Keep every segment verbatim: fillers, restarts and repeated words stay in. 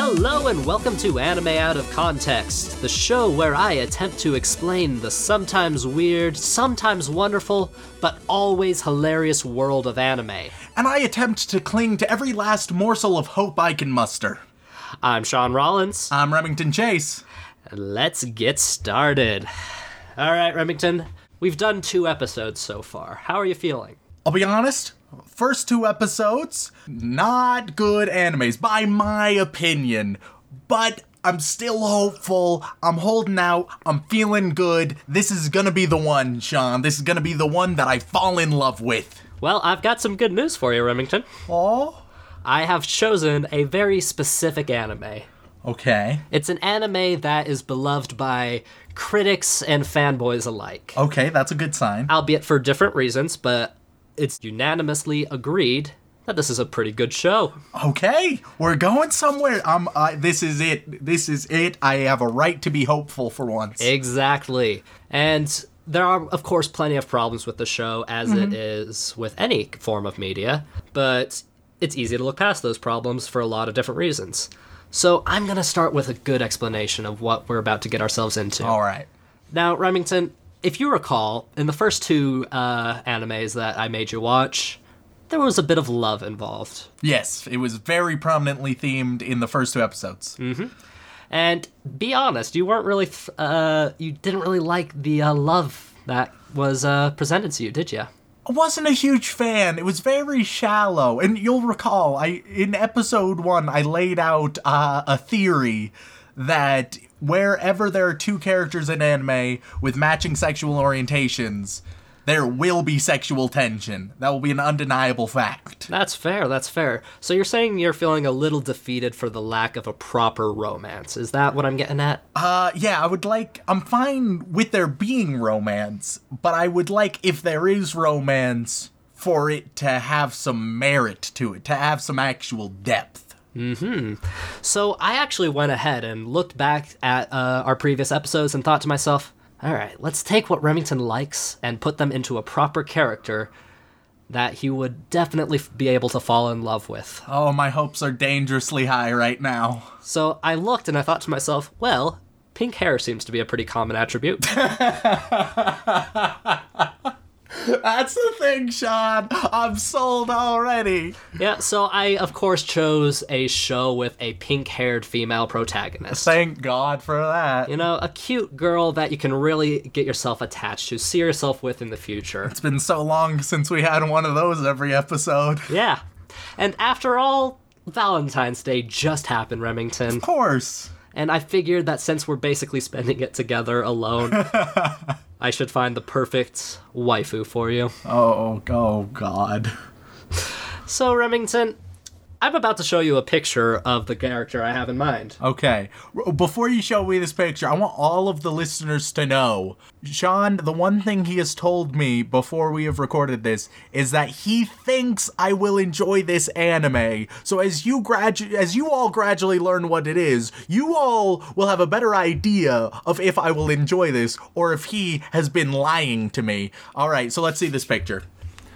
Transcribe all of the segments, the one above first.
Hello and welcome to Anime Out of Context, the show where I attempt to explain the sometimes weird, sometimes wonderful, but always hilarious world of anime. And I attempt to cling to every last morsel of hope I can muster. I'm Sean Rollins. I'm Remington Chase. Let's get started. All right, Remington, we've done two episodes so far. How are you feeling? I'll be honest, first two episodes, not good animes, by my opinion. But I'm still hopeful, I'm holding out, I'm feeling good. This is gonna be the one, Sean. This is gonna be the one that I fall in love with. Well, I've got some good news for you, Remington. Oh? I have chosen a very specific anime. Okay. It's an anime that is beloved by critics and fanboys alike. Okay, that's a good sign. Albeit for different reasons, but it's unanimously agreed that this is a pretty good show. Okay, we're going somewhere. Um, uh, this is it. This is it. I have a right to be hopeful for once. Exactly. And there are, of course, plenty of problems with the show, as mm-hmm. it is with any form of media. But it's easy to look past those problems for a lot of different reasons. So I'm going to start with a good explanation of what we're about to get ourselves into. All right. Now, Remington, if you recall, in the first two uh, animes that I made you watch, there was a bit of love involved. Yes, it was very prominently themed in the first two episodes. Mm-hmm. And be honest, you weren't really, th- uh, you didn't really like the uh, love that was uh, presented to you, did you? I wasn't a huge fan. It was very shallow. And you'll recall, I in episode one, I laid out uh, a theory that wherever there are two characters in anime with matching sexual orientations, there will be sexual tension. That will be an undeniable fact. That's fair, that's fair. So you're saying you're feeling a little defeated for the lack of a proper romance. Is that what I'm getting at? Uh, yeah, I would like... I'm fine with there being romance, but I would like, if there is romance, for it to have some merit to it, to have some actual depth. Mm-hmm. So I actually went ahead and looked back at uh, our previous episodes and thought to myself, all right, let's take what Remington likes and put them into a proper character that he would definitely be able to fall in love with. Oh, my hopes are dangerously high right now. So I looked and I thought to myself, well, pink hair seems to be a pretty common attribute. That's the thing, Sean. I'm sold already. Yeah, so I, of course, chose a show with a pink-haired female protagonist. Thank God for that. You know, a cute girl that you can really get yourself attached to, see yourself with in the future. It's been so long since we had one of those every episode. Yeah. And after all, Valentine's Day just happened, Remington. Of course. And I figured that since we're basically spending it together alone, I should find the perfect waifu for you. Oh, oh, God. So, Remington, I'm about to show you a picture of the character I have in mind. Okay. Before you show me this picture, I want all of the listeners to know, Sean, the one thing he has told me before we have recorded this is that he thinks I will enjoy this anime. So as you gradu- as you all gradually learn what it is, you all will have a better idea of if I will enjoy this or if he has been lying to me. All right, so let's see this picture.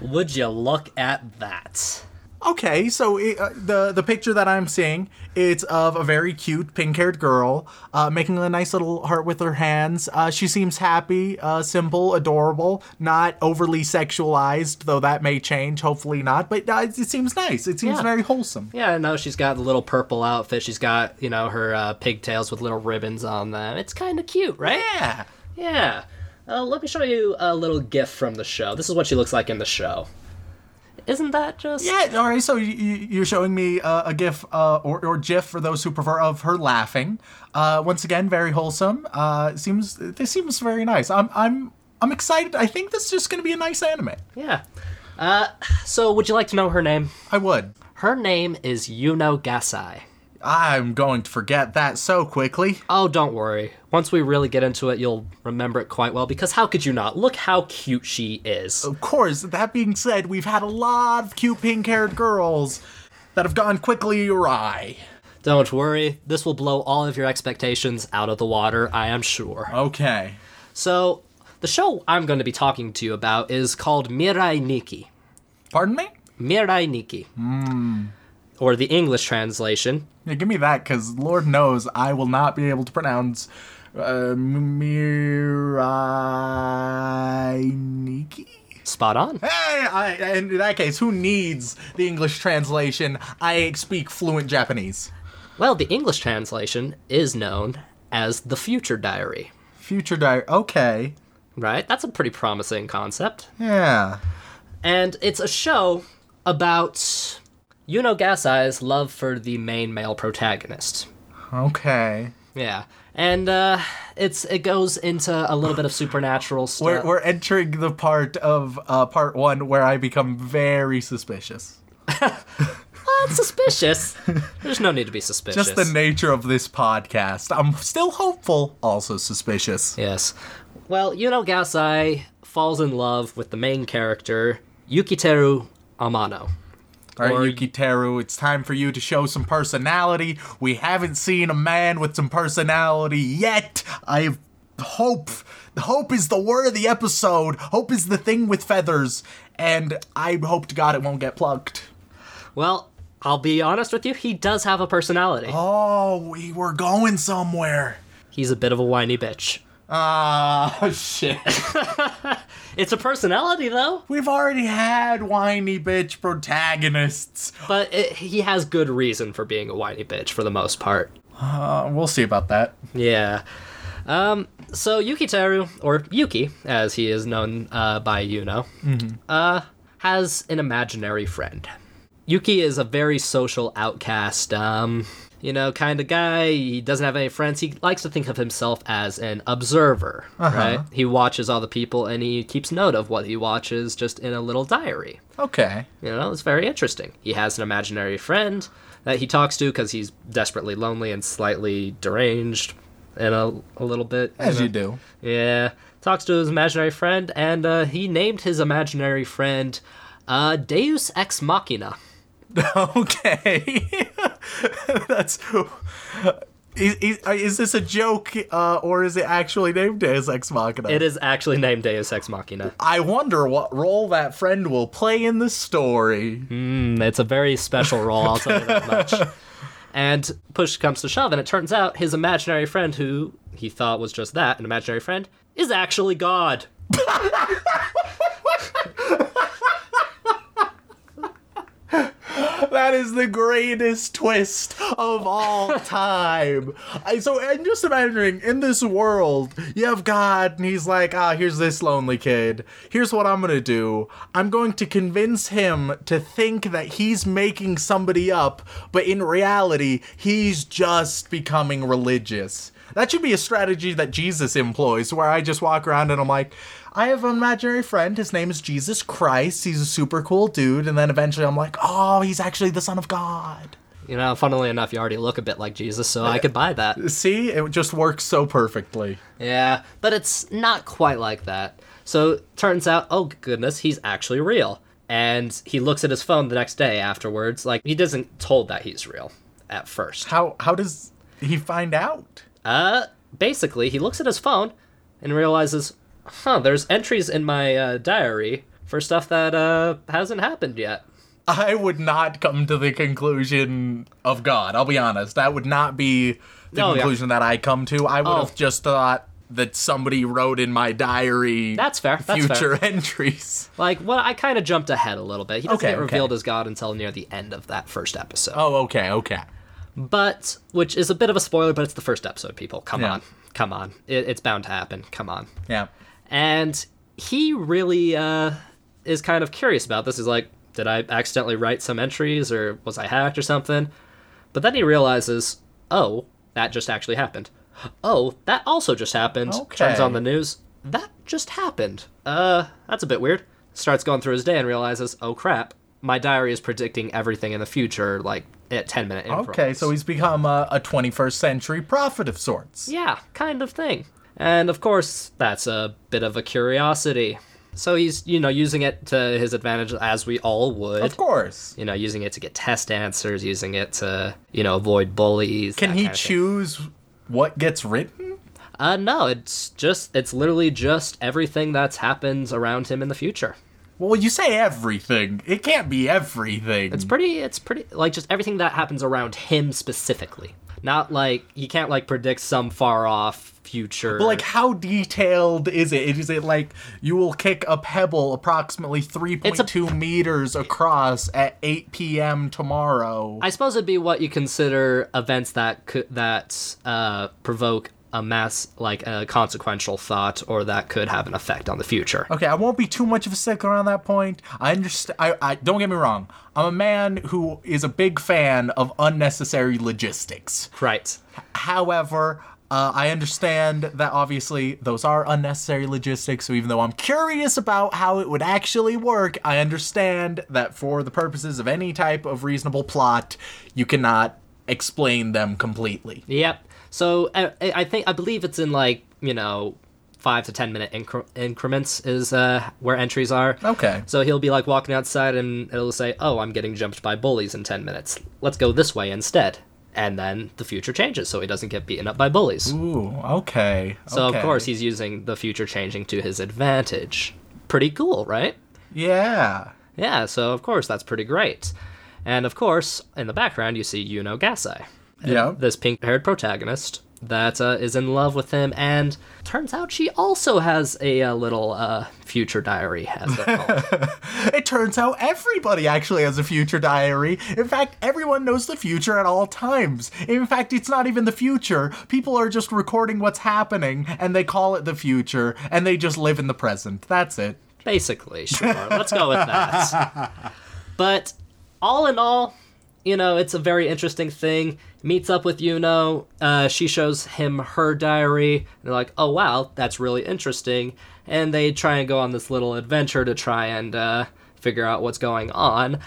Would you look at that? Okay, so it, uh, the the picture that I'm seeing, it's of a very cute pink-haired girl uh, making a nice little heart with her hands. Uh, she seems happy, uh, simple, adorable, not overly sexualized, though that may change, hopefully not. But uh, it, it seems nice. It seems yeah. very wholesome. Yeah, no, she's got the little purple outfit. She's got, you know, her uh, pigtails with little ribbons on them. It's kind of cute, right? Yeah. Yeah. Uh, let me show you a little gif from the show. This is what she looks like in the show. Isn't that just... Yeah, all right, so you, you're showing me uh, a gif, uh, or, or gif for those who prefer, of her laughing. Uh, once again, very wholesome. Uh, seems This seems very nice. I'm I'm I'm excited. I think this is just going to be a nice anime. Yeah. Uh, so would you like to know her name? I would. Her name is Yuno Gasai. I'm going to forget that so quickly. Oh, don't worry. Once we really get into it, you'll remember it quite well, because how could you not? Look how cute she is. Of course. That being said, we've had a lot of cute pink-haired girls that have gone quickly awry. Don't worry. This will blow all of your expectations out of the water, I am sure. Okay. So, the show I'm going to be talking to you about is called Mirai Nikki. Pardon me? Mirai Nikki. Hmm. or the English translation. Yeah, give me that, because Lord knows I will not be able to pronounce uh, Mirai Nikki. Spot on. Hey, I, and in that case, who needs the English translation? I speak fluent Japanese. Well, the English translation is known as The Future Diary. Future Diary, okay. Right? That's a pretty promising concept. Yeah. And it's a show about Yuno Gasai's love for the main male protagonist. Okay. Yeah. And uh, it's it goes into a little bit of supernatural stuff. We're, we're entering the part of uh, part one where I become very suspicious. Well, it's suspicious. There's no need to be suspicious. Just the nature of this podcast. I'm still hopeful, also suspicious. Yes. Well, Yuno Gasai falls in love with the main character, Yukiteru Amano. All right, or, Yukiteru, it's time for you to show some personality. We haven't seen a man with some personality yet. I have hope. Hope is the word of the episode. Hope is the thing with feathers. And I hope to God it won't get plucked. Well, I'll be honest with you. He does have a personality. Oh, we were going somewhere. He's a bit of a whiny bitch. Ah, uh, shit. It's a personality, though. We've already had whiny bitch protagonists. But it, he has good reason for being a whiny bitch, for the most part. Uh, we'll see about that. Yeah. Um. So Yukiteru, or Yuki, as he is known uh, by Yuno, mm-hmm. uh, has an imaginary friend. Yuki is a very social outcast, um... you know, kind of guy. He doesn't have any friends. He likes to think of himself as an observer, uh-huh. right? He watches all the people, and he keeps note of what he watches just in a little diary. Okay. You know, it's very interesting. He has an imaginary friend that he talks to because he's desperately lonely and slightly deranged in a, a little bit. As you know? You do. Yeah. Talks to his imaginary friend, and uh, he named his imaginary friend uh, Deus Ex Machina. Okay. That's is, is, is this a joke uh, or is it actually named Deus Ex Machina? It is actually named Deus Ex Machina. I wonder what role that friend will play in the story. Mm, it's a very special role, I'll tell you that much. And push comes to shove, and it turns out his imaginary friend, who he thought was just that, an imaginary friend, is actually God. That is the greatest twist of all time. I, so I'm just imagining, in this world, you have God, and he's like, ah, here's this lonely kid. Here's what I'm going to do. I'm going to convince him to think that he's making somebody up, but in reality, he's just becoming religious. That should be a strategy that Jesus employs, where I just walk around and I'm like, I have an imaginary friend, his name is Jesus Christ, he's a super cool dude, and then eventually I'm like, oh, he's actually the Son of God. You know, funnily enough, you already look a bit like Jesus, so uh, I could buy that. See, it just works so perfectly. Yeah, but it's not quite like that. So, turns out, oh goodness, he's actually real. And he looks at his phone the next day afterwards, like, he doesn't told that he's real at first. How, how does he find out? Uh, basically, he looks at his phone and realizes, huh, there's entries in my uh, diary for stuff that uh, hasn't happened yet. I would not come to the conclusion of God, I'll be honest. That would not be the oh, conclusion yeah. that I come to. I would oh. have just thought that somebody wrote in my diary That's fair. That's future fair. entries. Like, well, I kind of jumped ahead a little bit. He doesn't okay, get revealed okay. as God until near the end of that first episode. Oh, okay, okay. But, which is a bit of a spoiler, but it's the first episode, people. Come yeah. on. Come on. It, it's bound to happen. Come on. Yeah. And he really uh, is kind of curious about this. He's like, did I accidentally write some entries, or was I hacked or something? But then he realizes, oh, that just actually happened. Oh, that also just happened. Okay. Turns on the news. That just happened. Uh, that's a bit weird. Starts going through his day and realizes, oh, crap. My diary is predicting everything in the future, like, at ten-minute intervals. Okay, so he's become a, a twenty-first century prophet of sorts. Yeah, kind of thing. And, of course, that's a bit of a curiosity. So he's, you know, using it to his advantage, as we all would. Of course. You know, using it to get test answers, using it to, you know, avoid bullies. Can he choose what gets written? Uh, no, it's just, it's literally just everything that's happened around him in the future. Well, you say everything. It can't be everything. It's pretty, it's pretty, like, just everything that happens around him specifically. Not, like, you can't, like, predict some far-off future. But, like, how detailed is it? Is it, like, you will kick a pebble approximately three point two meters across at eight p.m. tomorrow? I suppose it'd be what you consider events that could, that uh, provoke a mass, like, a consequential thought, or that could have an effect on the future. Okay, I won't be too much of a stickler on that point. I understand. I, I don't get me wrong. I'm a man who is a big fan of unnecessary logistics. Right. However, uh, I understand that obviously those are unnecessary logistics. So even though I'm curious about how it would actually work, I understand that for the purposes of any type of reasonable plot, you cannot explain them completely. Yep. So I, I think I believe it's in, like, you know, five to ten minute incre- increments is uh, where entries are. Okay. So he'll be like walking outside and it'll say, "Oh, I'm getting jumped by bullies in ten minutes. Let's go this way instead." And then the future changes, so he doesn't get beaten up by bullies. Ooh. Okay. So okay. Of course he's using the future changing to his advantage. Pretty cool, right? Yeah. Yeah. So of course that's pretty great. And of course in the background you see Yuno Gasai. Yeah. This pink-haired protagonist that uh, is in love with him, and turns out she also has a, a little uh, future diary, as they're called. It turns out everybody actually has a future diary. In fact, everyone knows the future at all times. In fact, it's not even the future. People are just recording what's happening, and they call it the future, and they just live in the present. That's it. Basically, sure. Let's go with that. But all in all, you know, it's a very interesting thing. Meets up with Yuno. Uh, she shows him her diary. And they're like, "Oh, wow, that's really interesting." And they try and go on this little adventure to try and uh, figure out what's going on.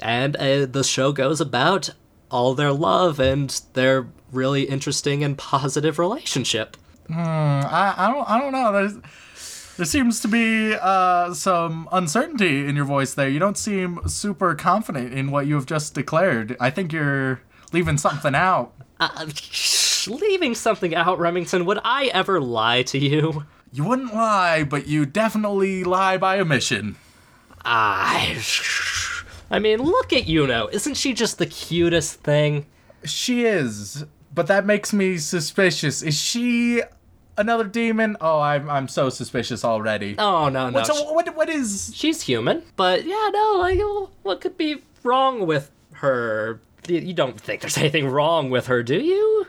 And uh, the show goes about all their love and their really interesting and positive relationship. Hmm, I, I don't, I don't know. There's... There seems to be uh, some uncertainty in your voice there. You don't seem super confident in what you have just declared. I think you're leaving something out. Uh, leaving something out, Remington? Would I ever lie to you? You wouldn't lie, but you definitely lie by omission. I, I mean, look at Yuno. Isn't she just the cutest thing? She is, but that makes me suspicious. Is she another demon? Oh, I'm I'm so suspicious already. Oh no no. So what, what what is? She's human, but yeah no. Like, what could be wrong with her? You don't think there's anything wrong with her, do you?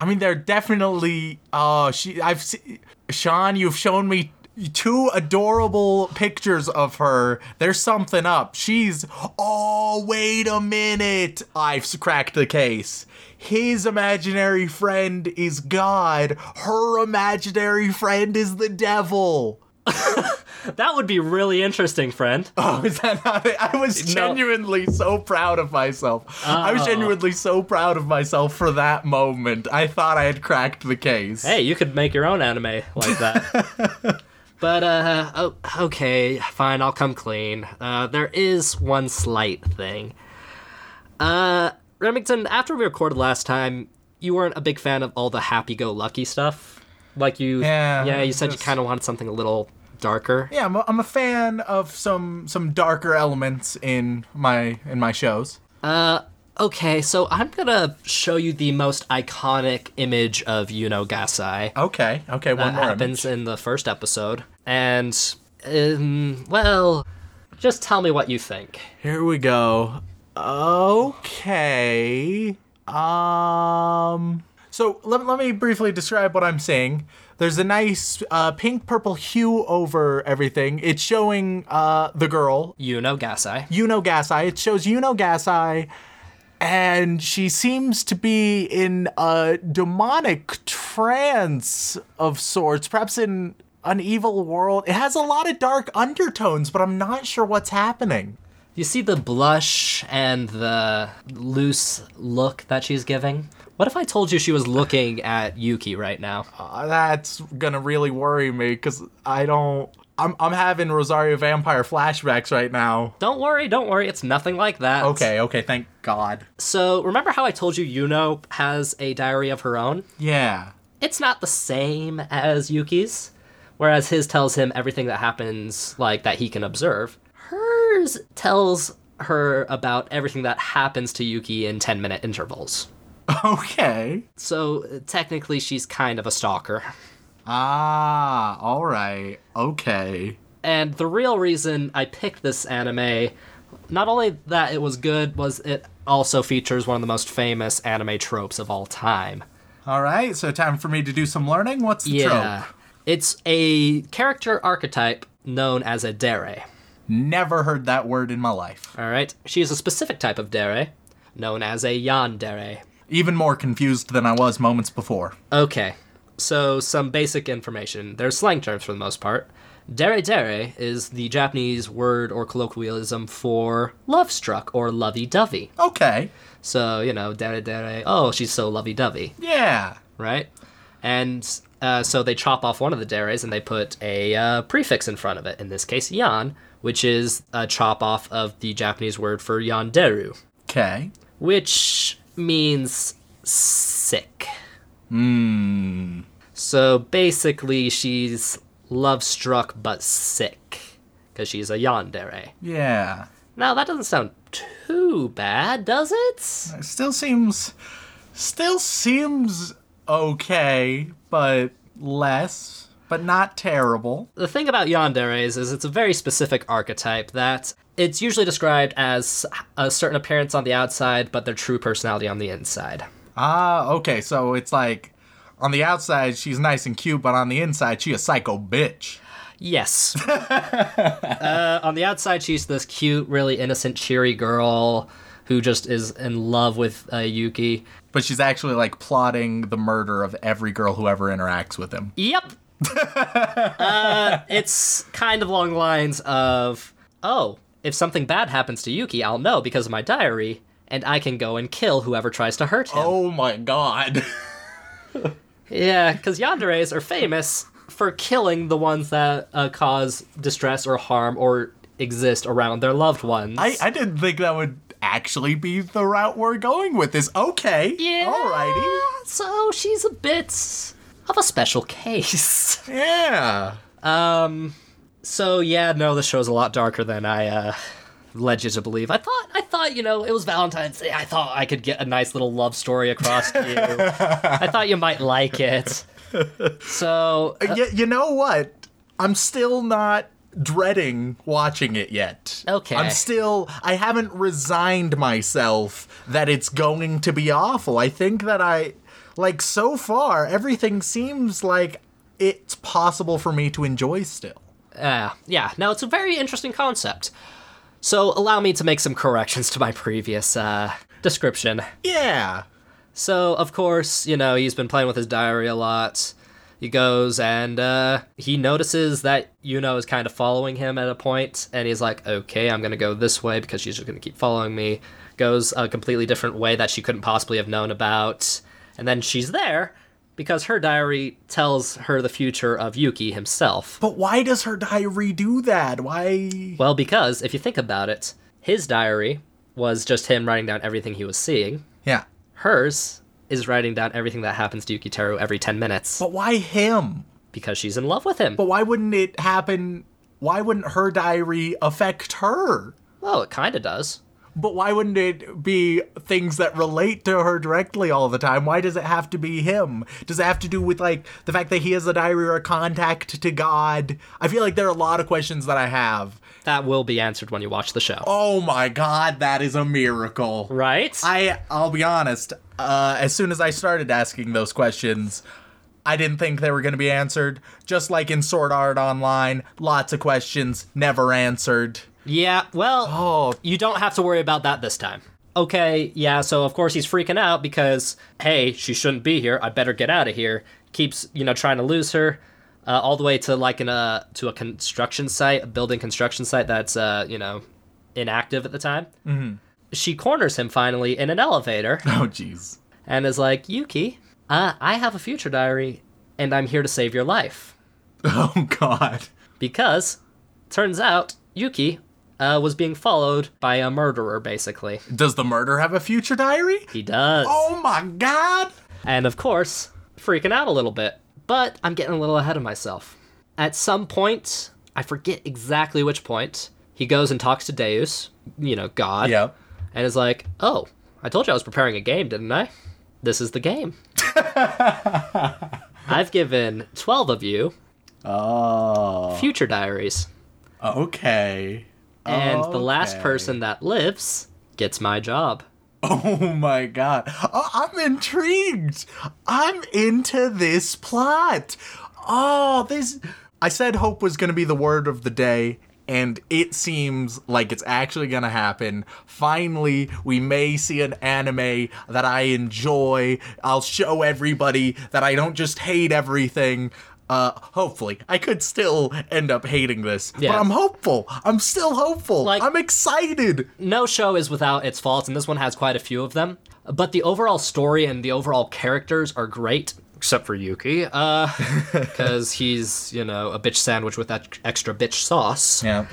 I mean, there definitely. Oh, she. I've seen. Sean, you've shown me two adorable pictures of her. There's something up. She's. Oh wait a minute. I've cracked the case. His imaginary friend is God. Her imaginary friend is the devil. That would be really interesting, friend. Oh, is that not it? I was genuinely no. so proud of myself. Oh. I was genuinely so proud of myself for that moment. I thought I had cracked the case. Hey, you could make your own anime like that. But, uh, oh, okay, fine, I'll come clean. Uh, there is one slight thing. Uh... Remington, after we recorded last time, you weren't a big fan of all the happy-go-lucky stuff. Like you, yeah, yeah you said just, you kind of wanted something a little darker. Yeah, I'm a, I'm a fan of some some darker elements in my in my shows. Uh, okay, so I'm gonna show you the most iconic image of Yuno Gasai. Okay, okay, one that more. That happens image. In the first episode, and um, well, just tell me what you think. Here we go. Okay. Um. So let, let me briefly describe what I'm seeing. There's a nice uh, pink-purple hue over everything. It's showing uh, the girl. Yuno Gasai. Yuno Gasai. It shows Yuno Gasai, and she seems to be in a demonic trance of sorts, perhaps in an evil world. It has a lot of dark undertones, but I'm not sure what's happening. You see the blush and the loose look that she's giving? What if I told you she was looking at Yuki right now? Uh, that's gonna really worry me, because I don't... I'm I'm having Rosario Vampire flashbacks right now. Don't worry, don't worry. It's nothing like that. Okay, okay, thank God. So, remember how I told you Yuno has a diary of her own? Yeah. It's not the same as Yuki's, whereas his tells him everything that happens, like, that he can observe. Winters tells her about everything that happens to Yuki in ten-minute intervals. Okay. So technically she's kind of a stalker. Ah, all right. Okay. And the real reason I picked this anime, not only that it was good, was it also features one of the most famous anime tropes of all time. All right, so time for me to do some learning. What's the yeah. trope? It's a character archetype known as a dere. Never heard that word in my life. All right. She is a specific type of dere, known as a yandere. Even more confused than I was moments before. Okay. So some basic information. They're slang terms for the most part. Dere dere is the Japanese word or colloquialism for love-struck or lovey-dovey. Okay. So, you know, dere dere, oh, she's so lovey-dovey. Yeah. Right? And uh, so they chop off one of the deres and they put a uh, prefix in front of it. In this case, yan, which is a chop off of the Japanese word for yanderu. Okay. Which means sick. Hmm. So basically she's love-struck but sick, because she's a yandere. Yeah. Now, that doesn't sound too bad, does it? It still seems... Still seems okay, but less, but not terrible. The thing about yanderes is it's a very specific archetype that it's usually described as a certain appearance on the outside, but their true personality on the inside. Ah, okay, so it's like... On the outside, she's nice and cute, but on the inside, she a psycho bitch. Yes. uh, on the outside, she's this cute, really innocent, cheery girl who just is in love with uh, Yuki. But she's actually, like, plotting the murder of every girl who ever interacts with him. Yep. uh, it's kind of along the lines of, oh, if something bad happens to Yuki, I'll know because of my diary, and I can go and kill whoever tries to hurt him. Oh, my God. Yeah, because yanderes are famous for killing the ones that uh, cause distress or harm or exist around their loved ones. I, I didn't think that would actually be the route we're going with this. Okay. Yeah. Alrighty. So she's a bit of a special case. Yeah. Um. So yeah, no, this show's a lot darker than I uh, led you to believe. I thought, I thought, you know, it was Valentine's Day. I thought I could get a nice little love story across to you. I thought you might like it. So, uh, you, you know what? I'm still not dreading watching it yet. Okay. I'm still, I haven't resigned myself that it's going to be awful. I think that I, like, so far, everything seems like it's possible for me to enjoy still. Uh, yeah. Now, it's a very interesting concept. So allow me to make some corrections to my previous uh, description. Yeah. So, of course, you know, he's been playing with his diary a lot. He goes and uh, he notices that Yuno is kind of following him at a point, and he's like, okay, I'm going to go this way because she's just going to keep following me. Goes a completely different way that she couldn't possibly have known about. And then she's there because her diary tells her the future of Yuki himself. But why does her diary do that? Why? Well, because if you think about it, his diary was just him writing down everything he was seeing. Yeah. Hers is writing down everything that happens to Yukiteru every ten minutes. But why him? Because she's in love with him. But why wouldn't it happen? Why wouldn't her diary affect her? Well, it kind of does. But why wouldn't it be things that relate to her directly all the time? Why does it have to be him? Does it have to do with, like, the fact that he has a diary or a contact to God? I feel like there are a lot of questions that I have. That will be answered when you watch the show. Oh, my God, that is a miracle. Right? I, I'll be honest, uh, as soon as I started asking those questions, I didn't think they were going to be answered. Just like in Sword Art Online, lots of questions never answered. Yeah, well, oh. You don't have to worry about that this time. Okay, yeah, so of course he's freaking out because, hey, she shouldn't be here. I better get out of here. Keeps, you know, trying to lose her uh, all the way to, like, an, uh, to a construction site, a building construction site that's, uh, you know, inactive at the time. Mm-hmm. She corners him finally in an elevator. Oh, jeez. And is like, Yuki, uh, I have a future diary, and I'm here to save your life. Oh, God. Because, turns out, Yuki... Uh, was being followed by a murderer, basically. Does the murderer have a future diary? He does. Oh, my God! And, of course, freaking out a little bit. But I'm getting a little ahead of myself. At some point, I forget exactly which point, He goes and talks to Deus, you know, God, yeah. and is like, oh, I told you I was preparing a game, didn't I? This is the game. I've given twelve of you oh. Future Diaries. Okay. And okay. the last person that lives gets my job. Oh my god. Oh, I'm intrigued. I'm into this plot. Oh, this... I said hope was going to be the word of the day, and it seems like it's actually going to happen. Finally, we may see an anime that I enjoy. I'll show everybody that I don't just hate everything. Uh, hopefully. I could still end up hating this, yeah. but I'm hopeful. I'm still hopeful. Like, I'm excited. No show is without its faults, and this one has quite a few of them. But the overall story and the overall characters are great. Except for Yuki, uh, because he's, you know, a bitch sandwich with that extra bitch sauce. Yeah.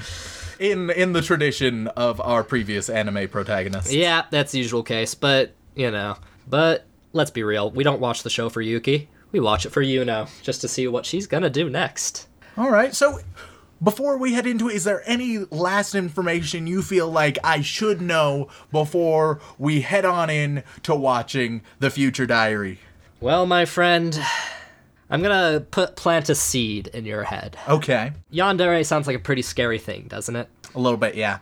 In in the tradition of our previous anime protagonists. Yeah, that's the usual case, but, you know. But let's be real, we don't watch the show for Yuki. We watch it for Yuno, just to see what she's gonna do next. All right, so before we head into it, is there any last information you feel like I should know before we head on in to watching The Future Diary? Well, my friend, I'm gonna put plant a seed in your head. Okay. Yandere sounds like a pretty scary thing, doesn't it? A little bit, yeah.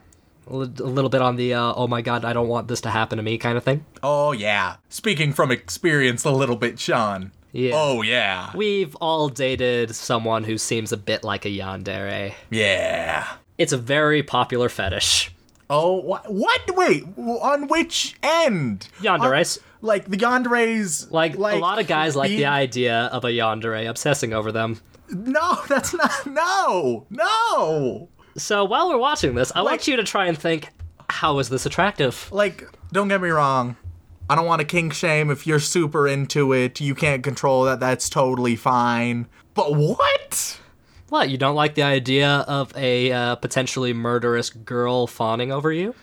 A little bit on the, uh, oh my god, I don't want this to happen to me kind of thing? Oh, yeah. Speaking from experience a little bit, Sean. Yeah. Oh, yeah. We've all dated someone who seems a bit like a yandere. Yeah. It's a very popular fetish. Oh, wh- what? Wait, on which end? Yanderes. On, like, the yanderes... Like, like, a lot of guys like the, the idea of a yandere obsessing over them. No, that's not... No! No! So, while we're watching this, I like, want you to try and think, how is this attractive? Like, don't get me wrong. I don't want to kink shame. If you're super into it, you can't control that, that's totally fine. But what? What, you don't like the idea of a uh, potentially murderous girl fawning over you?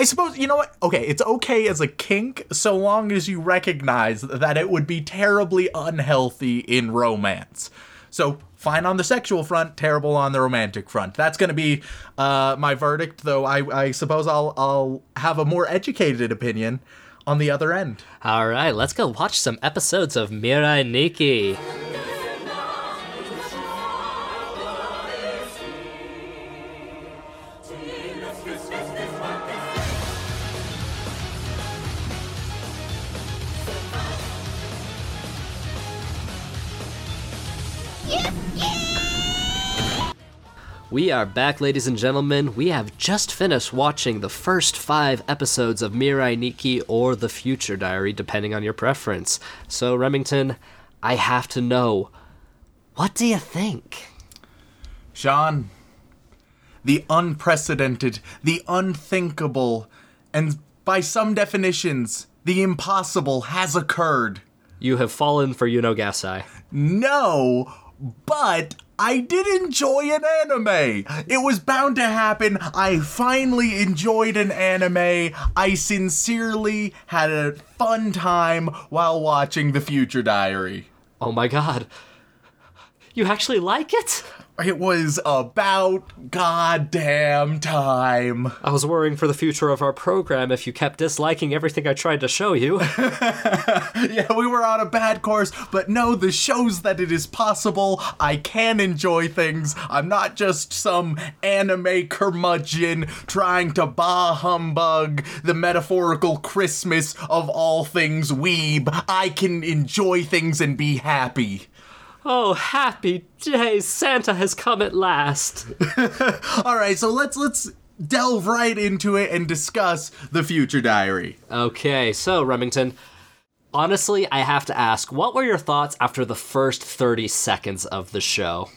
I suppose, you know what? Okay, it's okay as a kink so long as you recognize that it would be terribly unhealthy in romance. So, fine on the sexual front, terrible on the romantic front. That's going to be uh, my verdict, though I, I suppose I'll, I'll have a more educated opinion on the other end. All right, let's go watch some episodes of Mirai Nikki. We are back, ladies and gentlemen. We have just finished watching the first five episodes of Mirai Nikki or The Future Diary, depending on your preference. So, Remington, I have to know, what do you think? Sean, the unprecedented, the unthinkable, and by some definitions, the impossible has occurred. You have fallen for Yuno Gasai. No, but... I did enjoy an anime. It was bound to happen. I finally enjoyed an anime. I sincerely had a fun time while watching The Future Diary. Oh my god. You actually like it? It was about goddamn time. I was worrying for the future of our program if you kept disliking everything I tried to show you. Yeah, we were on a bad course, but no, this shows that it is possible. I can enjoy things. I'm not just some anime curmudgeon trying to bah humbug the metaphorical Christmas of all things weeb. I can enjoy things and be happy. Oh, happy days! Santa has come at last. All right, so let's let's delve right into it and discuss The Future Diary. Okay, so Remington, honestly, I have to ask, what were your thoughts after the first thirty seconds of the show?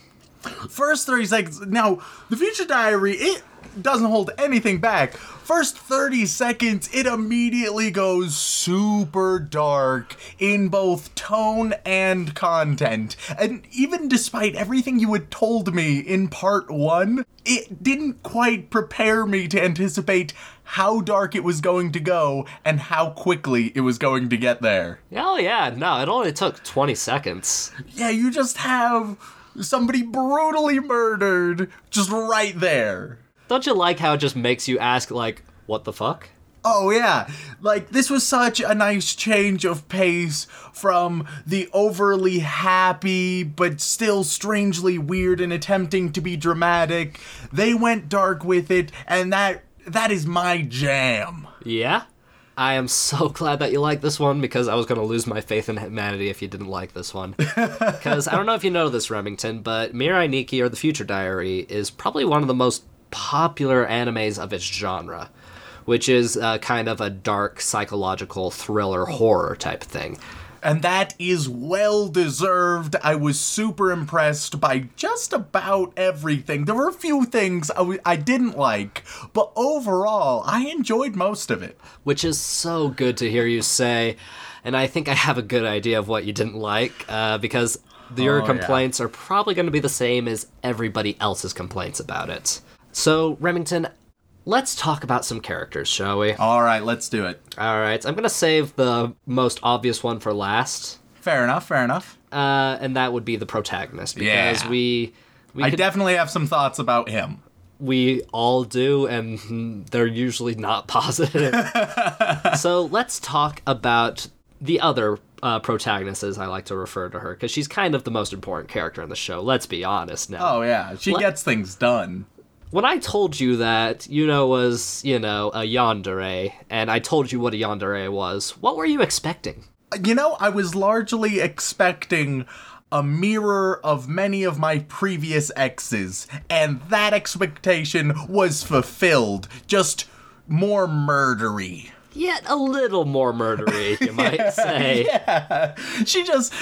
First thirty seconds. Now, The Future Diary, it doesn't hold anything back. First thirty seconds, it immediately goes super dark in both tone and content. And even despite everything you had told me in part one, it didn't quite prepare me to anticipate how dark it was going to go and how quickly it was going to get there. Oh yeah, no, it only took twenty seconds. Yeah, you just have somebody brutally murdered just right there. Don't you like how it just makes you ask, like, what the fuck? Oh, yeah. Like, this was such a nice change of pace from the overly happy, but still strangely weird and attempting to be dramatic. They went dark with it, and that that is my jam. Yeah? I am so glad that you like this one, because I was going to lose my faith in humanity if you didn't like this one. Because I don't know if you know this, Remington, but Mirai Nikki, or The Future Diary, is probably one of the most popular animes of its genre, which is uh, kind of a dark psychological thriller horror type thing. And that is well-deserved. I was super impressed by just about everything. There were a few things I, w- I didn't like, but overall, I enjoyed most of it. Which is so good to hear you say, and I think I have a good idea of what you didn't like, uh, because your oh, complaints yeah. are probably going to be the same as everybody else's complaints about it. So, Remington, let's talk about some characters, shall we? All right, let's do it. All right, I'm going to save the most obvious one for last. Fair enough, fair enough. Uh, and that would be the protagonist, because yeah. we... we I could, definitely have some thoughts about him. We all do, and they're usually not positive. So let's talk about the other uh, protagonist, as I like to refer to her, because she's kind of the most important character in the show, let's be honest now. Oh, yeah, she Let- gets things done. When I told you that Yuno was, you know, a yandere, and I told you what a yandere was, what were you expecting? You know, I was largely expecting a mirror of many of my previous exes, and that expectation was fulfilled. Just more murdery. Yet a little more murdery, you yeah, might say. Yeah, she just...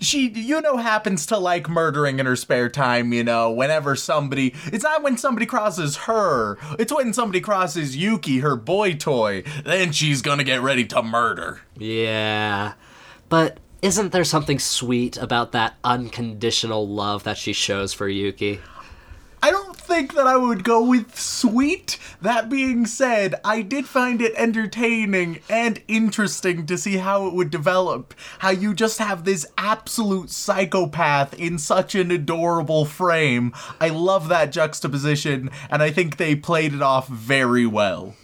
She, you know, happens to like murdering in her spare time, you know, whenever somebody... It's not when somebody crosses her. It's when somebody crosses Yuki, her boy toy. Then she's gonna get ready to murder. Yeah. But isn't there something sweet about that unconditional love that she shows for Yuki? I don't think that I would go with sweet. That being said, I did find it entertaining and interesting to see how it would develop. How you just have this absolute psychopath in such an adorable frame. I love that juxtaposition, and I think they played it off very well.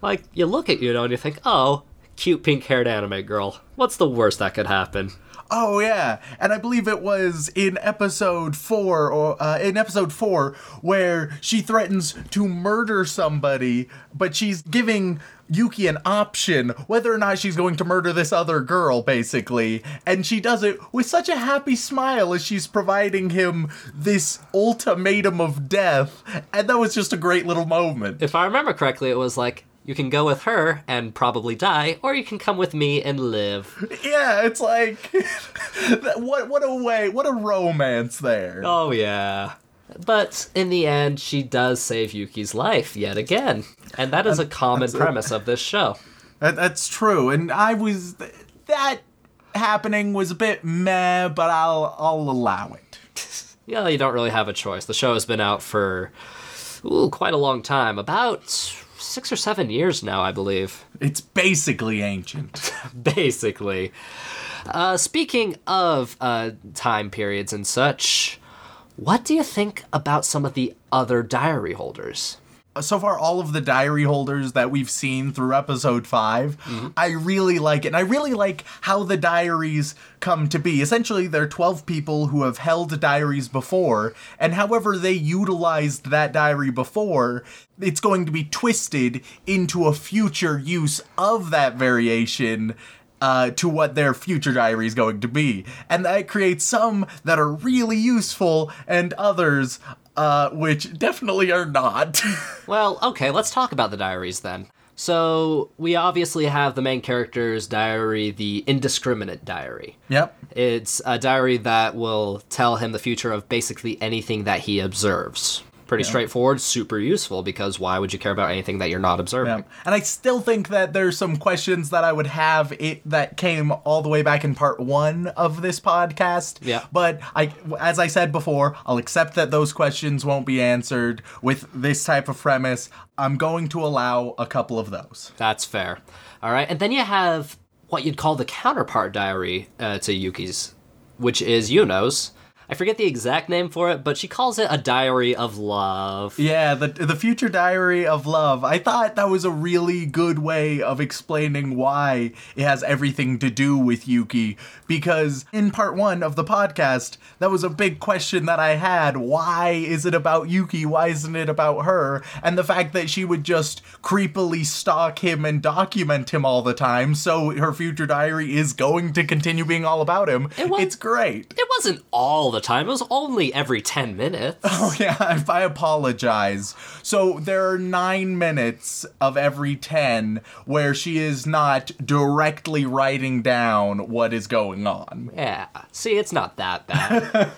Like, you look at Yuno and you think, oh, cute pink-haired anime girl. What's the worst that could happen? Oh, yeah, and I believe it was in episode four, or uh, in episode four, where she threatens to murder somebody, but she's giving Yuki an option whether or not she's going to murder this other girl, basically, and she does it with such a happy smile as she's providing him this ultimatum of death, and that was just a great little moment. If I remember correctly, it was like, you can go with her and probably die, or you can come with me and live. Yeah, it's like, what what a way, what a romance there. Oh, yeah. But in the end, she does save Yuki's life yet again. And that is a common premise of this show. That's true. And I was, that happening was a bit meh, but I'll, I'll allow it. Yeah, you know, you don't really have a choice. The show has been out for ooh, quite a long time. About... Six or seven years now, I believe. It's basically ancient. Basically. Uh, speaking of uh, time periods and such, what do you think about some of the other diary holders? So far, all of the diary holders that we've seen through episode five, mm-hmm. I really like it. And I really like how the diaries come to be. Essentially, they're twelve people who have held diaries before, and however they utilized that diary before, it's going to be twisted into a future use of that variation uh, to what their future diary is going to be. And that creates some that are really useful and others... Uh, which definitely are not. Well, okay, let's talk about the diaries then. So, we obviously have the main character's diary, the indiscriminate diary. Yep. It's a diary that will tell him the future of basically anything that he observes. Pretty yeah. straightforward, super useful, because why would you care about anything that you're not observing? Yeah. And I still think that there's some questions that I would have it, that came all the way back in part one of this podcast. Yeah. But I, as I said before, I'll accept that those questions won't be answered with this type of premise. I'm going to allow a couple of those. That's fair. All right. And then you have what you'd call the counterpart diary uh, to Yuki's, which is Yuno's. I forget the exact name for it, but she calls it a diary of love. Yeah, the the future diary of love. I thought that was a really good way of explaining why it has everything to do with Yuki, because in part one of the podcast, that was a big question that I had. Why is it about Yuki? Why isn't it about her? And the fact that she would just creepily stalk him and document him all the time, so her future diary is going to continue being all about him. It was, it's great. It wasn't all the time. It was only every ten minutes. Oh, yeah. I apologize. So there are nine minutes of every ten where she is not directly writing down what is going on. Yeah. See, it's not that bad.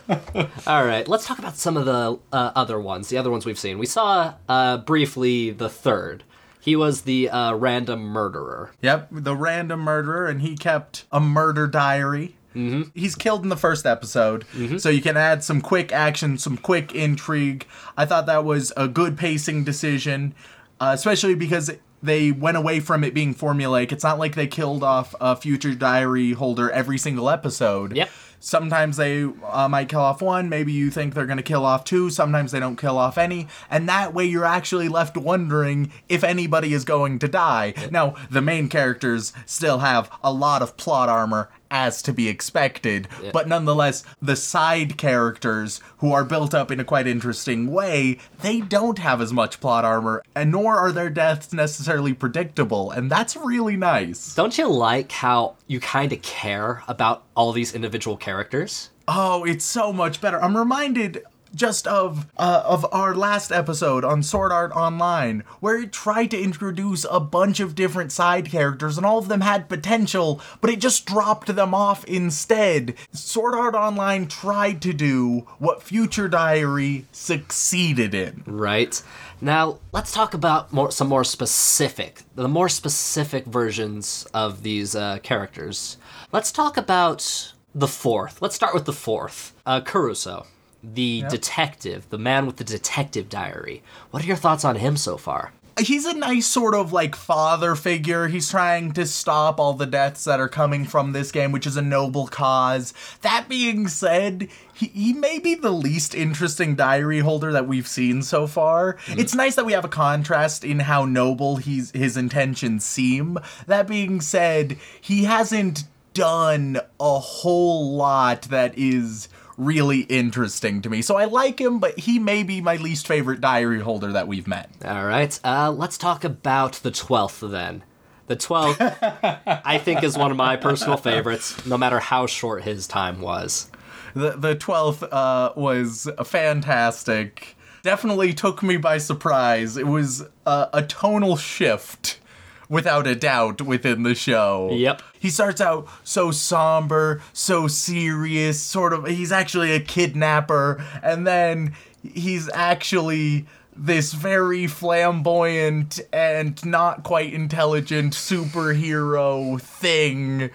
All right. Let's talk about some of the uh, other ones, the other ones we've seen. We saw uh, briefly the third. He was the uh, random murderer. Yep, the random murderer, and he kept a murder diary. Mm-hmm. He's killed in the first episode, mm-hmm. so you can add some quick action, some quick intrigue. I thought that was a good pacing decision, uh, especially because they went away from it being formulaic. It's not like they killed off a future diary holder every single episode. Yep. Sometimes they uh, might kill off one. Maybe you think they're going to kill off two. Sometimes they don't kill off any. And that way you're actually left wondering if anybody is going to die. Now, the main characters still have a lot of plot armor, as to be expected, yeah. but nonetheless, the side characters, who are built up in a quite interesting way, they don't have as much plot armor, and nor are their deaths necessarily predictable, and that's really nice. Don't you like how you kind of care about all these individual characters? Oh, it's so much better. I'm reminded just of uh, of our last episode on Sword Art Online, where it tried to introduce a bunch of different side characters, and all of them had potential, but it just dropped them off instead. Sword Art Online tried to do what Future Diary succeeded in. Right. Now, let's talk about more, some more specific, the more specific versions of these uh, characters. Let's talk about the fourth. Let's start with the fourth, uh, Kurusu. The yep. detective, the man with the detective diary. What are your thoughts on him so far? He's a nice sort of like father figure. He's trying to stop all the deaths that are coming from this game, which is a noble cause. That being said, he, he may be the least interesting diary holder that we've seen so far. Mm. It's nice that we have a contrast in how noble he's, his intentions seem. That being said, he hasn't done a whole lot that is really interesting to me. So I like him, but he may be my least favorite diary holder that we've met. All right. Uh, let's talk about the twelfth then. The twelfth, I think, is one of my personal favorites, no matter how short his time was. The, the twelfth uh, was fantastic. Definitely took me by surprise. It was a, a tonal shift, without a doubt, within the show. Yep. He starts out so somber, so serious, sort of, he's actually a kidnapper, and then he's actually this very flamboyant and not quite intelligent superhero thing.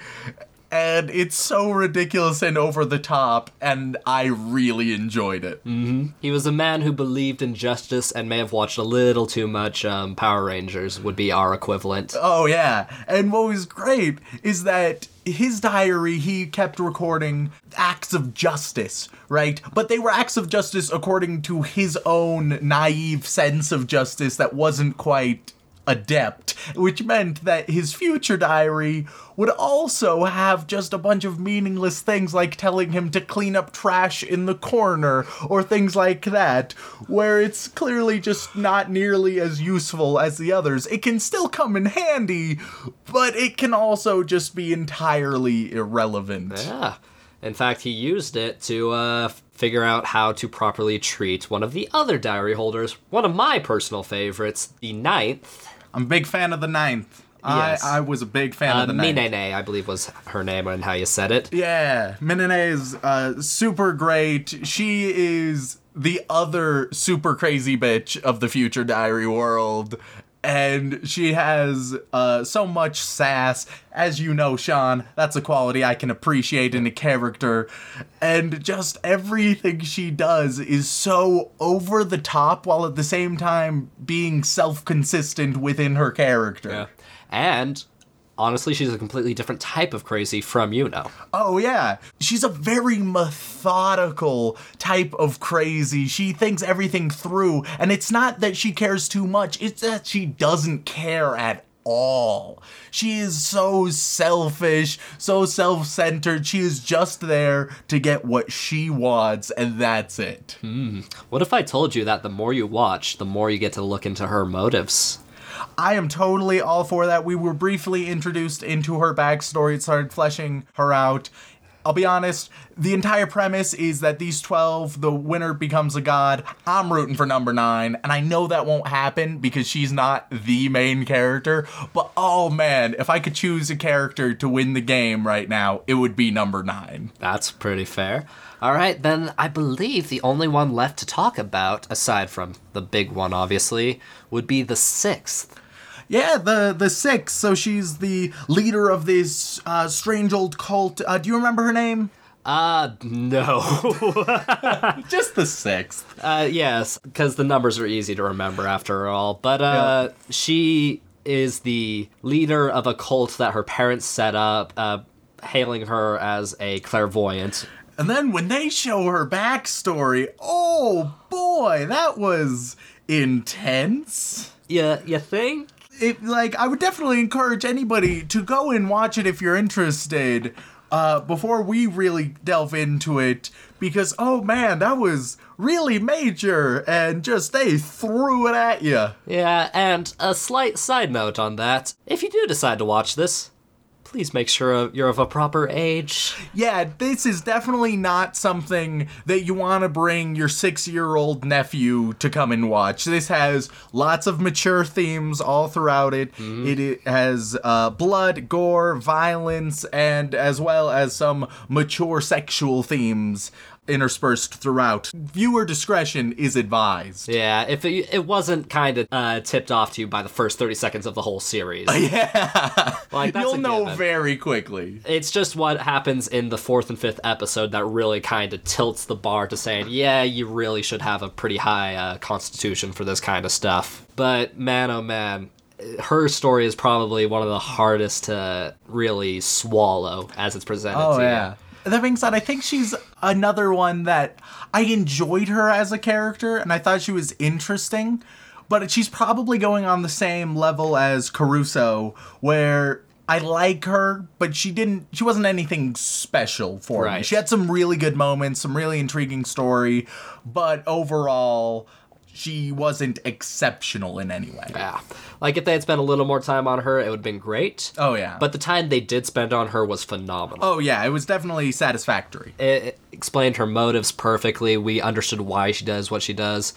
And it's so ridiculous and over the top, and I really enjoyed it. Mm-hmm. He was a man who believed in justice and may have watched a little too much um, Power Rangers, would be our equivalent. Oh, yeah. And what was great is that his diary, he kept recording acts of justice, right? But they were acts of justice according to his own naive sense of justice that wasn't quite adept, which meant that his future diary would also have just a bunch of meaningless things like telling him to clean up trash in the corner or things like that, where it's clearly just not nearly as useful as the others. It can still come in handy, but it can also just be entirely irrelevant. Yeah. In fact, he used it to uh, figure out how to properly treat one of the other diary holders, one of my personal favorites, the ninth. I'm a big fan of the ninth. Yes. I, I was a big fan uh, of the ninth. Minene, I believe, was her name and how you said it. Yeah, Minene is uh, super great. She is the other super crazy bitch of the Future Diary world. And she has uh, so much sass. As you know, Sean, that's a quality I can appreciate in a character. And just everything she does is so over the top while at the same time being self-consistent within her character. Yeah. And honestly, she's a completely different type of crazy from Yuno. Oh, yeah. She's a very methodical type of crazy. She thinks everything through, and it's not that she cares too much. It's that she doesn't care at all. all. She is so selfish, so self-centered. She is just there to get what she wants, and that's it. Mm. What if I told you that the more you watch, the more you get to look into her motives? I am totally all for that. We were briefly introduced into her backstory. It started fleshing her out. I'll be honest, the entire premise is that these twelve, the winner becomes a god. I'm rooting for number nine, and I know that won't happen because she's not the main character, but oh man, if I could choose a character to win the game right now, it would be number nine. That's pretty fair. All right, then I believe the only one left to talk about, aside from the big one, obviously, would be the sixth. Yeah, the, the sixth. So she's the leader of this uh, strange old cult. Uh, do you remember her name? Uh, no. Just the sixth. Uh, yes, because the numbers are easy to remember after all. But uh, yeah. She is the leader of a cult that her parents set up, uh, hailing her as a clairvoyant. And then when they show her backstory, oh boy, that was intense. Yeah, you think? It, like, I would definitely encourage anybody to go and watch it if you're interested uh, before we really delve into it, because, oh man, that was really major, and just they threw it at you. Yeah, and a slight side note on that, if you do decide to watch this, please make sure you're of a proper age. Yeah, this is definitely not something that you want to bring your six-year-old nephew to come and watch. This has lots of mature themes all throughout it. Mm. It has uh, blood, gore, violence, and as well as some mature sexual themes interspersed throughout. Viewer discretion is advised. Yeah, if it, it wasn't kind of uh, tipped off to you by the first thirty seconds of the whole series. Yeah. Like, that's You'll know given. very quickly. It's just what happens in the fourth and fifth episode that really kind of tilts the bar to saying, yeah, you really should have a pretty high uh, constitution for this kind of stuff. But man, oh man, her story is probably one of the hardest to really swallow as it's presented oh, to you. Oh, yeah. That being said, I think she's another one that I enjoyed her as a character, and I thought she was interesting, but she's probably going on the same level as Kurusu, where I like her, but she didn't. She wasn't anything special for right. me. She had some really good moments, some really intriguing story, but overall, she wasn't exceptional in any way. Yeah. Like, if they had spent a little more time on her, it would have been great. Oh, yeah. But the time they did spend on her was phenomenal. Oh, yeah. It was definitely satisfactory. It, it explained her motives perfectly. We understood why she does what she does,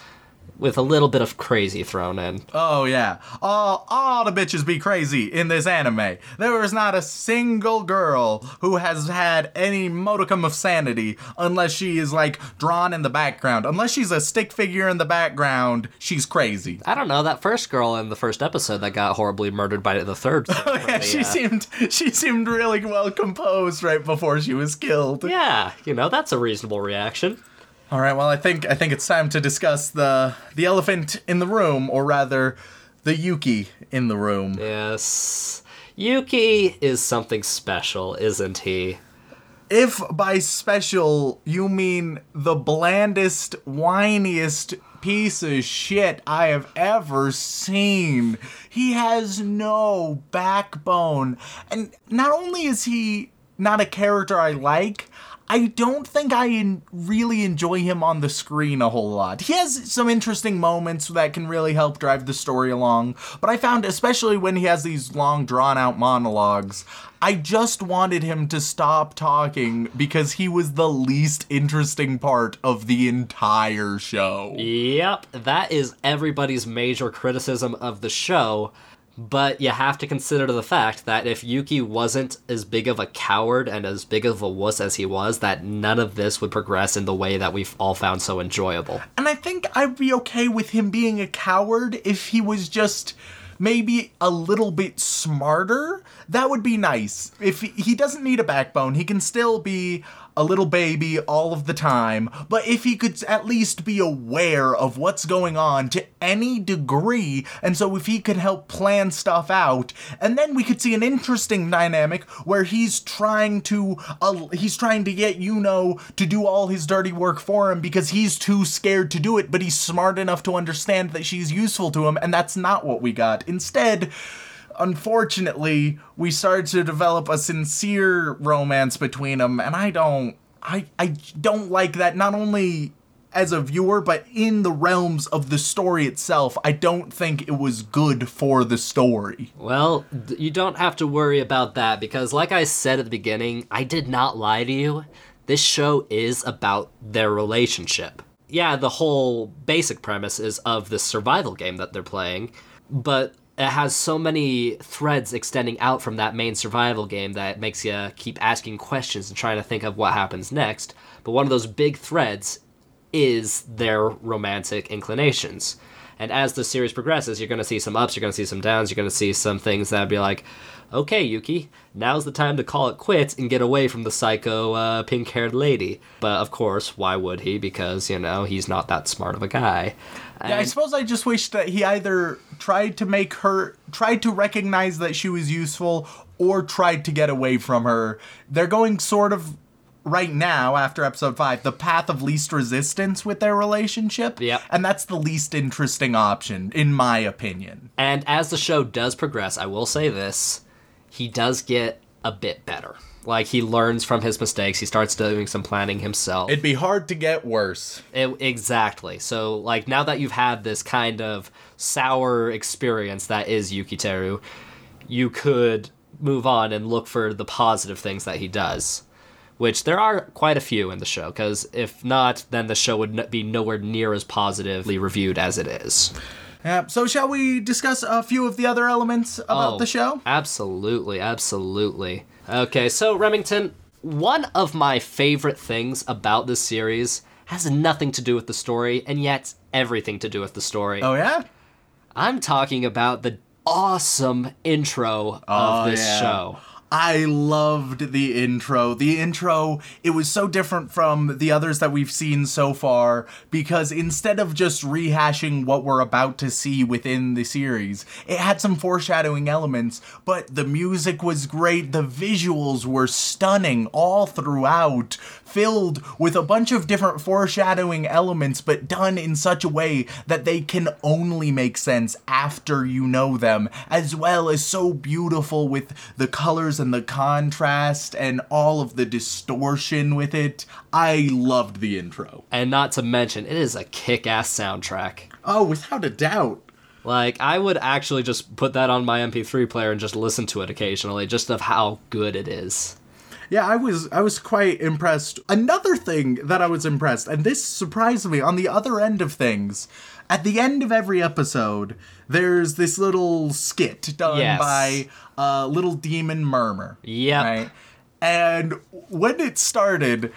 with a little bit of crazy thrown in. Oh, yeah. All, all the bitches be crazy in this anime. There is not a single girl who has had any modicum of sanity unless she is, like, drawn in the background. Unless she's a stick figure in the background, she's crazy. I don't know, that first girl in the first episode that got horribly murdered by the third. Oh, yeah, she, uh, seemed, she seemed really well composed right before she was killed. Yeah, you know, that's a reasonable reaction. All right, well, I think I think it's time to discuss the the elephant in the room, or rather, the Yuki in the room. Yes. Yuki is something special, isn't he? If by special you mean the blandest, whiniest piece of shit I have ever seen. He has no backbone. And not only is he not a character I like, I don't think I in really enjoy him on the screen a whole lot. He has some interesting moments that can really help drive the story along, but I found, especially when he has these long, drawn-out monologues, I just wanted him to stop talking because he was the least interesting part of the entire show. Yep, that is everybody's major criticism of the show. But you have to consider the fact that if Yuki wasn't as big of a coward and as big of a wuss as he was, that none of this would progress in the way that we've all found so enjoyable. And I think I'd be okay with him being a coward if he was just maybe a little bit smarter, that would be nice. If he, he doesn't need a backbone, he can still be a little baby all of the time, but if he could at least be aware of what's going on to any degree, and so if he could help plan stuff out, and then we could see an interesting dynamic where he's trying to uh, he's trying to get Yuno to do all his dirty work for him because he's too scared to do it, but he's smart enough to understand that she's useful to him, and that's not what we got. Instead, unfortunately, we started to develop a sincere romance between them, and I don't, I, I don't like that, not only as a viewer, but in the realms of the story itself. I don't think it was good for the story. Well, you don't have to worry about that, because like I said at the beginning, I did not lie to you. This show is about their relationship. Yeah, the whole basic premise is of the survival game that they're playing, but it has so many threads extending out from that main survival game that it makes you keep asking questions and trying to think of what happens next. But one of those big threads is their romantic inclinations. And as the series progresses, you're going to see some ups, you're going to see some downs, you're going to see some things that'd be like, okay, Yuki, now's the time to call it quits and get away from the psycho uh, pink-haired lady. But of course, why would he? Because, you know, he's not that smart of a guy. And yeah, I suppose I just wish that he either tried to make her, tried to recognize that she was useful, or tried to get away from her. They're going sort of, right now, after episode five, the path of least resistance with their relationship. Yep. And that's the least interesting option, in my opinion. And as the show does progress, I will say this, he does get a bit better. Like, he learns from his mistakes. He starts doing some planning himself. It'd be hard to get worse. It, exactly. So, like, now that you've had this kind of sour experience that is Yukiteru, you could move on and look for the positive things that he does, which there are quite a few in the show, because if not, then the show would be nowhere near as positively reviewed as it is. Yeah, so shall we discuss a few of the other elements about oh, the show? Absolutely, absolutely. Okay, so Remington, one of my favorite things about this series has nothing to do with the story, and yet everything to do with the story. Oh, yeah? I'm talking about the awesome intro oh, of this yeah. show. I loved the intro. The intro, it was so different from the others that we've seen so far, because instead of just rehashing what we're about to see within the series, it had some foreshadowing elements, but the music was great, the visuals were stunning all throughout, filled with a bunch of different foreshadowing elements, but done in such a way that they can only make sense after you know them, as well as so beautiful with the colors and the contrast and all of the distortion with it. I loved the intro. And not to mention, it is a kick-ass soundtrack. Oh, without a doubt. Like, I would actually just put that on my M P three player and just listen to it occasionally, just of how good it is. Yeah, I was I was quite impressed. Another thing that I was impressed, and this surprised me, on the other end of things, at the end of every episode, there's this little skit done yes. by uh, Little Demon Murmur. Yep. Right? And when it started,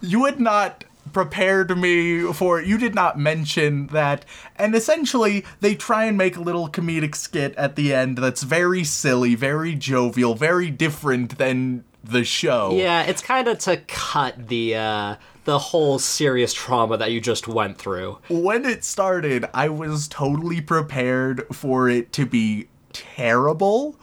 you had not prepared me for it. You did not mention that. And essentially, they try and make a little comedic skit at the end that's very silly, very jovial, very different than the show. Yeah, it's kind of to cut the uh, the whole serious trauma that you just went through. When it started, I was totally prepared for it to be terrible,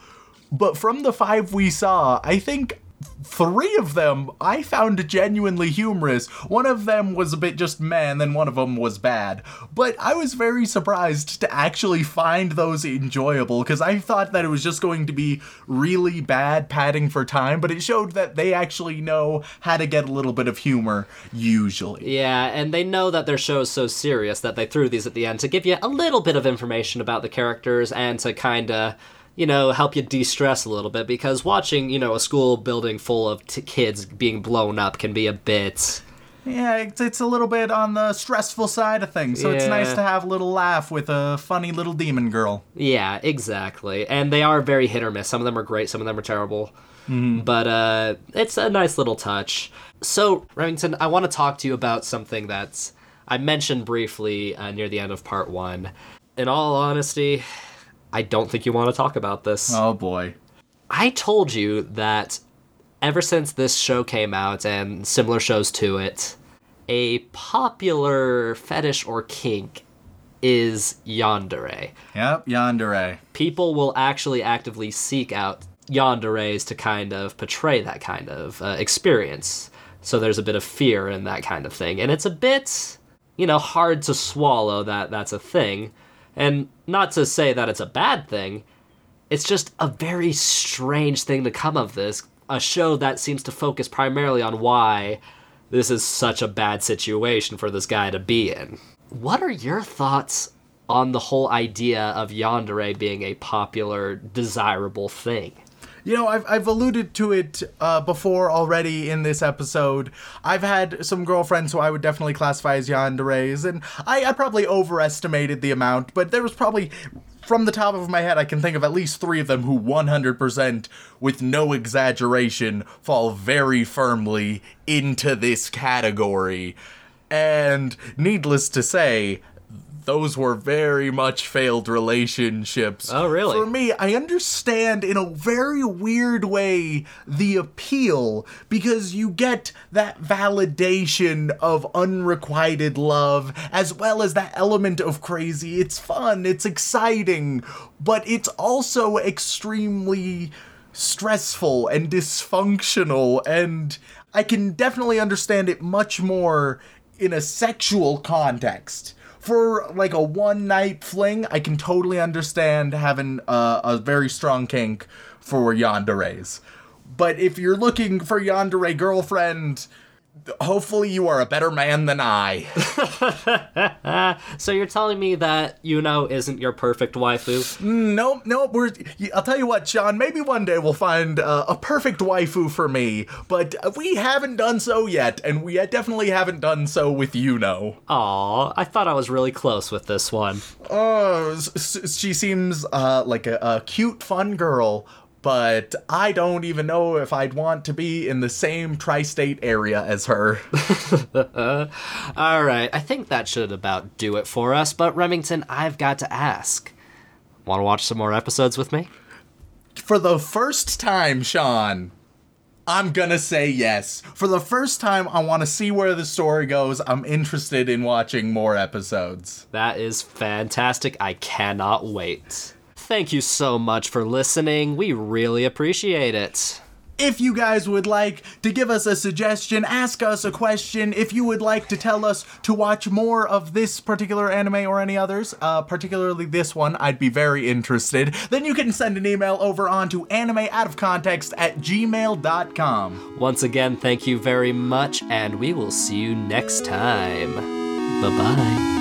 but from the five we saw, I think three of them I found genuinely humorous. One of them was a bit just meh, and then one of them was bad. But I was very surprised to actually find those enjoyable, because I thought that it was just going to be really bad padding for time, but it showed that they actually know how to get a little bit of humor, usually. Yeah, and they know that their show is so serious that they threw these at the end to give you a little bit of information about the characters and to kind of, you know, help you de-stress a little bit, because watching, you know, a school building full of t- kids being blown up can be a bit... Yeah, it's, it's a little bit on the stressful side of things, so yeah. It's nice to have a little laugh with a funny little demon girl. Yeah, exactly. And they are very hit or miss. Some of them are great, some of them are terrible. Mm. But uh, it's a nice little touch. So, Remington, I want to talk to you about something that's I mentioned briefly uh, near the end of part one. In all honesty, I don't think you want to talk about this. Oh, boy. I told you that ever since this show came out and similar shows to it, a popular fetish or kink is yandere. Yep, yandere. People will actually actively seek out yanderes to kind of portray that kind of uh, experience. So there's a bit of fear in that kind of thing. And it's a bit, you know, hard to swallow that that's a thing. And not to say that it's a bad thing, it's just a very strange thing to come of this. A show that seems to focus primarily on why this is such a bad situation for this guy to be in. What are your thoughts on the whole idea of yandere being a popular, desirable thing? You know, I've I've alluded to it uh, before already in this episode. I've had some girlfriends who I would definitely classify as yanderes, and I, I probably overestimated the amount, but there was probably, from the top of my head, I can think of at least three of them who one hundred percent, with no exaggeration, fall very firmly into this category. And needless to say, those were very much failed relationships. Oh, really? For me, I understand in a very weird way the appeal, because you get that validation of unrequited love, as well as that element of crazy. It's fun, it's exciting, but it's also extremely stressful and dysfunctional, and I can definitely understand it much more in a sexual context. For, like, a one-night fling, I can totally understand having uh, a very strong kink for yanderes. But if you're looking for yandere girlfriend, hopefully you are a better man than I. So you're telling me that Yuno isn't your perfect waifu? Nope, nope. We're, I'll tell you what, Sean, maybe one day we'll find uh, a perfect waifu for me. But we haven't done so yet, and we definitely haven't done so with Yuno. Aw, I thought I was really close with this one. Oh, s- she seems uh, like a, a cute, fun girl. But I don't even know if I'd want to be in the same tri-state area as her. All right, I think that should about do it for us. But Remington, I've got to ask, want to watch some more episodes with me? For the first time, Sean, I'm gonna say yes. For the first time, I want to see where the story goes. I'm interested in watching more episodes. That is fantastic. I cannot wait. Thank you so much for listening. We really appreciate it. If you guys would like to give us a suggestion, ask us a question, if you would like to tell us to watch more of this particular anime or any others, uh, particularly this one, I'd be very interested, then you can send an email over on to animeoutofcontext at gmail dot com. Once again, thank you very much, and we will see you next time. Bye-bye.